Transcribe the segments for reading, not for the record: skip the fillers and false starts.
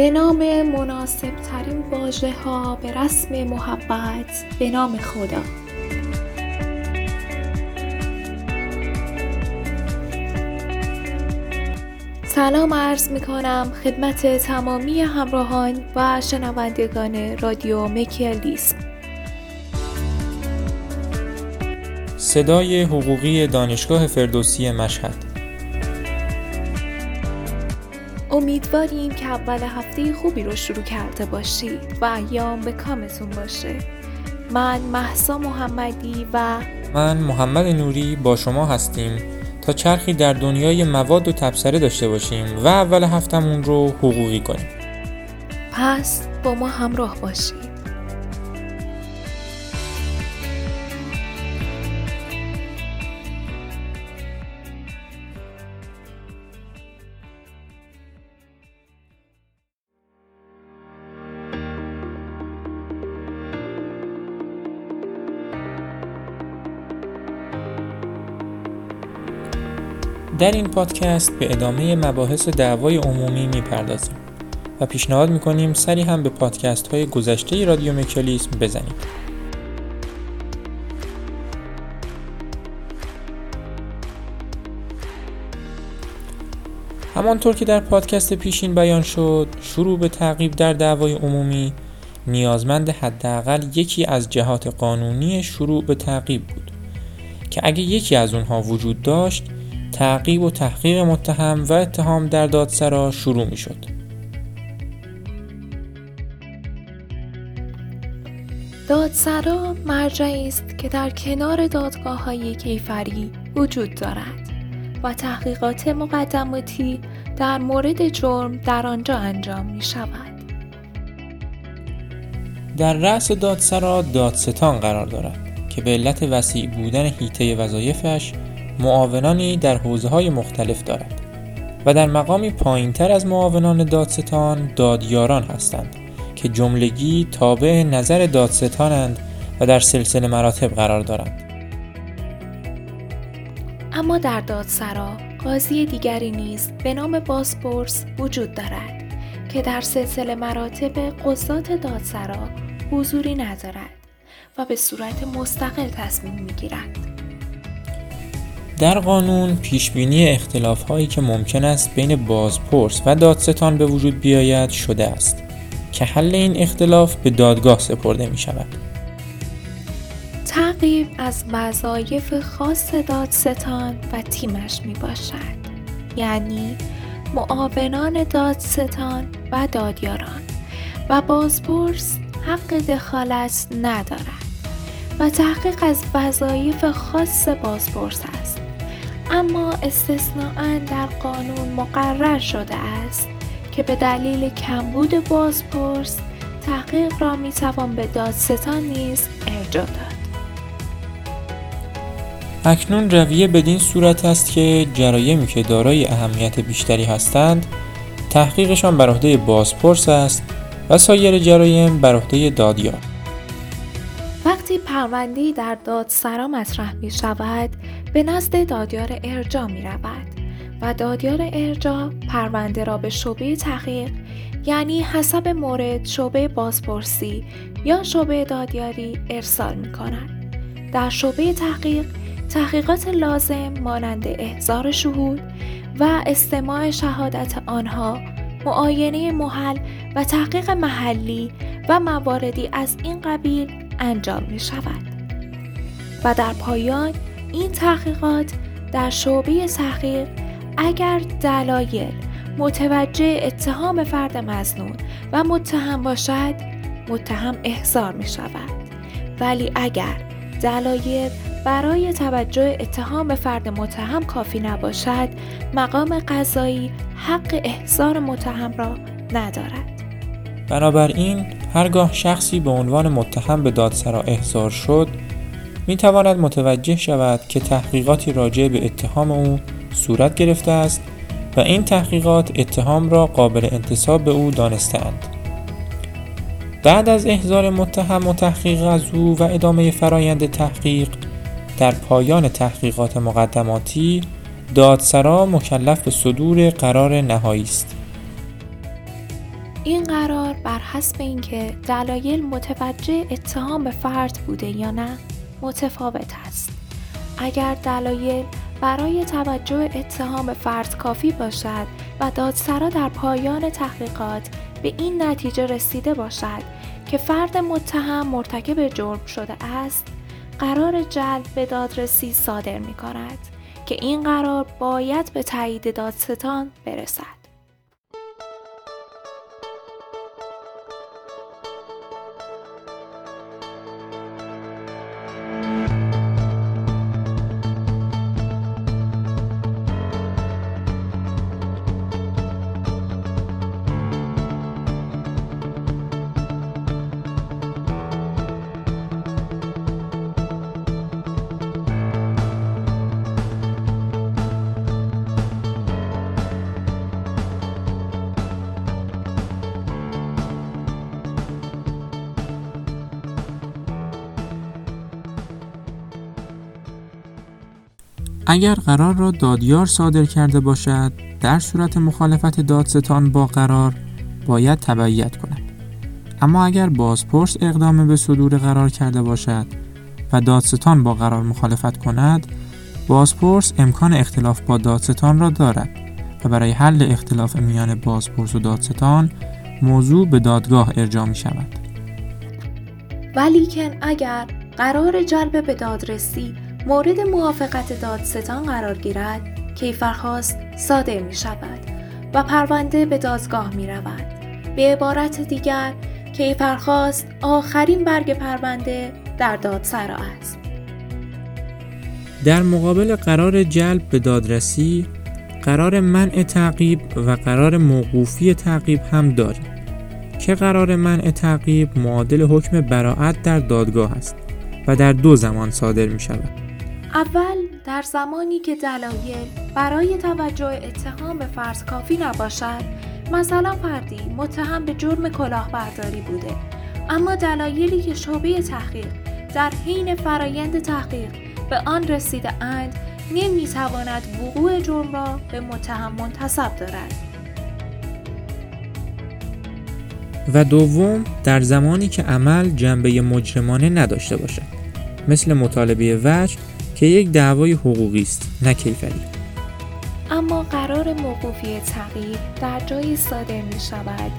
به نام مناسب ترین واژه ها، به رسم محبت، به نام خدا. سلام عرض می کنم خدمت تمامی همراهان و شنوندگان رادیو مکیالیسم. صدای حقوقی دانشگاه فردوسی مشهد. امیدواریم که اول هفته خوبی رو شروع کرده باشید و ایام به کامتون باشه. من مهسا محمدی و من محمد نوری با شما هستیم تا چرخی در دنیای مواد و تبصره داشته باشیم و اول هفتمون رو حقوقی کنیم. پس با ما همراه باشید. در این پادکست به ادامه مباحث دعوای عمومی میپردازیم و پیشنهاد میکنیم سری هم به پادکست های گذشته رادیو مکیالیسم بزنید. همانطور که در پادکست پیشین بیان شد، شروع به تعقیب در دعوای عمومی نیازمند حداقل یکی از جهات قانونی شروع به تعقیب بود که اگه یکی از اونها وجود داشت، تعقیب و تحقیق متهم و اتهام در دادسرا شروع می شد. دادسرا مرجعی است که در کنار دادگاه‌های کیفری وجود دارد و تحقیقات مقدماتی در مورد جرم در آنجا انجام می شود. در رأس دادسرا دادستان قرار دارد که به علت وسیع بودن حیطه وظایفش معاونانی در حوزه‌های مختلف دارند و در مقامی پایین‌تر از معاونان دادستان دادیاران هستند که جملگی تابع نظر دادستانند و در سلسله مراتب قرار دارند. اما در دادسرا قاضی دیگری نیز به نام بازپرس وجود دارد که در سلسله مراتب قضات دادسرا حضوری ندارد و به صورت مستقل تصمیم می‌گیرد. در قانون پیشبینی اختلاف‌هایی که ممکن است بین بازپرس و دادستان به وجود بیاید شده است که حل این اختلاف به دادگاه سپرده می‌شود. تعقیب از وظایف خاص دادستان و تیمش می‌باشد، یعنی معاونان دادستان و دادیاران، و بازپرس حق دخالت ندارد و تحقیق از وظایف خاص بازپرس است. اما استثناءً در قانون مقرر شده است که به دلیل کمبود بازپرس تحقیق را میتوان به دادستان نیز ارجاع داد. اکنون رویه بدین صورت است که جرایمی که دارای اهمیت بیشتری هستند تحقیقشان بر عهده بازپرس است و سایر جرایم بر عهده دادیار. وقتی پرونده‌ای در دادسرا مطرح می شود، به نزد دادیار ارجاع می رود و دادیار ارجاع پرونده را به شعبه تحقیق، یعنی حسب مورد شعبه بازپرسی یا شعبه دادیاری ارسال می کند. در شعبه تحقیق، تحقیقات لازم مانند احضار شهود و استماع شهادت آنها، معاینه محل و تحقیق محلی و مواردی از این قبیل انجام می شود و در پایان این تحقیقات در شعبه تحقیق اگر دلایل متوجه اتهام فرد مظنون و متهم باشد، متهم احضار می شود، ولی اگر دلایل برای توجه اتهام فرد متهم کافی نباشد، مقام قضایی حق احضار متهم را ندارد. بنابراین هرگاه شخصی به عنوان متهم به دادسرا احضار شد، می تواند متوجه شود که تحقیقاتی راجع به اتهام او صورت گرفته است و این تحقیقات اتهام را قابل انتساب به او دانسته‌اند. بعد از احضار متهم و تحقیق از او و ادامه فرایند تحقیق، در پایان تحقیقات مقدماتی دادسرا مکلف به صدور قرار نهایی است. این قرار بر حسب اینکه دلایل متوجه اتهام به فرد بوده یا نه متفاوت است. اگر دلایل برای توجه اتهام به فرد کافی باشد و دادسرا در پایان تحقیقات به این نتیجه رسیده باشد که فرد متهم مرتکب جرم شده است، قرار جلب به دادرسی صادر می‌کند که این قرار باید به تایید دادستان برسد. اگر قرار را دادیار صادر کرده باشد، در صورت مخالفت دادستان با قرار باید تبعیت کند. اما اگر بازپرس اقدام به صدور قرار کرده باشد و دادستان با قرار مخالفت کند، بازپرس امکان اختلاف با دادستان را دارد و برای حل اختلاف میان بازپرس و دادستان موضوع به دادگاه ارجاع می شود. ولیکن اگر قرار جلب به دادرسی مورد موافقت دادستان قرار گیرد، کیفرخواست صادر می شود و پرونده به دادگاه می رود. به عبارت دیگر، کیفرخواست آخرین برگ پرونده در دادسرا است. در مقابل قرار جلب به دادرسی، قرار منع تعقیب و قرار موقوفی تعقیب هم داریم که قرار منع تعقیب معادل حکم براءت در دادگاه است و در دو زمان صادر می شود. اول در زمانی که دلایل برای توجه اتهام به فرد کافی نباشد، مثلا فردی متهم به جرم کلاهبرداری بوده اما دلایلی که شعبه تحقیق در حین فرایند تحقیق به آن رسیده اند نمیتواند وقوع جرم را به متهم منتسب دارد. و دوم در زمانی که عمل جنبه مجرمانه نداشته باشد، مثل مطالبه وجه که یک دعوای حقوقی است نه کیفری. اما قرار موقوفی تعقیب در جایی صادر می شود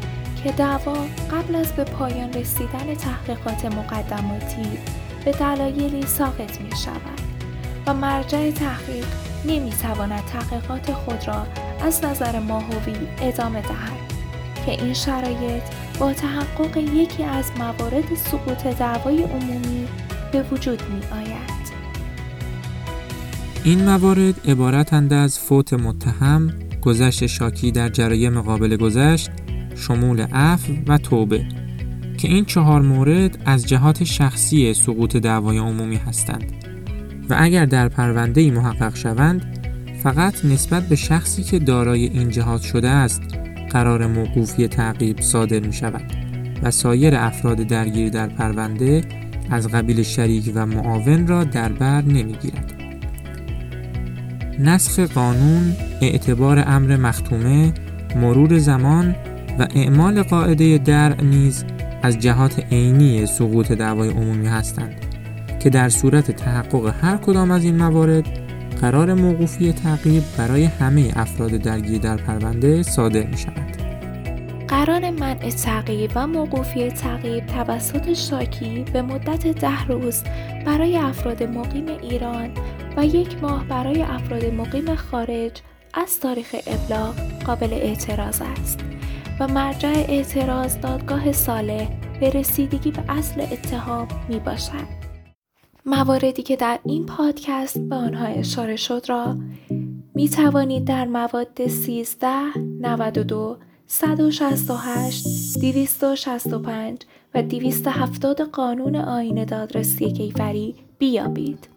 که دعوا قبل از به پایان رسیدن تحقیقات مقدماتی به دلایلی ساقط می شود و مرجع تحقیق نمی تواند تحقیقات خود را از نظر ماهوی ادامه دهد که این شرایط با تحقق یکی از موارد سقوط دعوای عمومی به وجود می آید. این موارد عبارتند از فوت متهم، گذشت شاکی در جرایم قابل گذشت، شمول عفو و توبه که این چهار مورد از جهات شخصی سقوط دعوای عمومی هستند و اگر در پرونده‌ای محقق شوند فقط نسبت به شخصی که دارای این جهات شده است قرار موقوفی تعقیب صادر می شود و سایر افراد درگیر در پرونده از قبیل شریک و معاون را در بر نمی گیرد. نسخ قانون، اعتبار امر مختومه، مرور زمان و اعمال قاعده درع نیز از جهات عینی سقوط دعوای عمومی هستند که در صورت تحقق هر کدام از این موارد قرار موقوفی تعقیب برای همه افراد درگیر در پرونده صادر می شود. قرار منع تعقیب و موقوفی تعقیب توسط شاکی به مدت 10 روز برای افراد مقیم ایران و 1 ماه برای افراد مقیم خارج از تاریخ ابلاغ قابل اعتراض است و مرجع اعتراض دادگاه صالح به رسیدگی به اصل اتهام می باشد. مواردی که در این پادکست به آنها اشاره شد را می توانید در مواد 13، 92، 168، 265 و 270 قانون آیین دادرسی کیفری بیابید.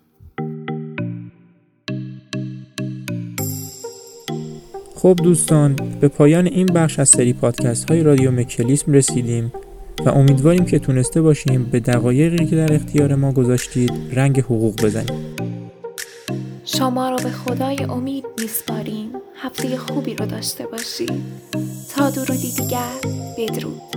خب دوستان، به پایان این بخش از سری پادکست های رادیو مکیالیسم رسیدیم و امیدواریم که تونسته باشیم به دقایقی که در اختیار ما گذاشتید رنگ حقوق بزنیم. شما را به خدای امید میسپاریم هفته خوبی رو داشته باشید. تا درودی دیگر، بدرود.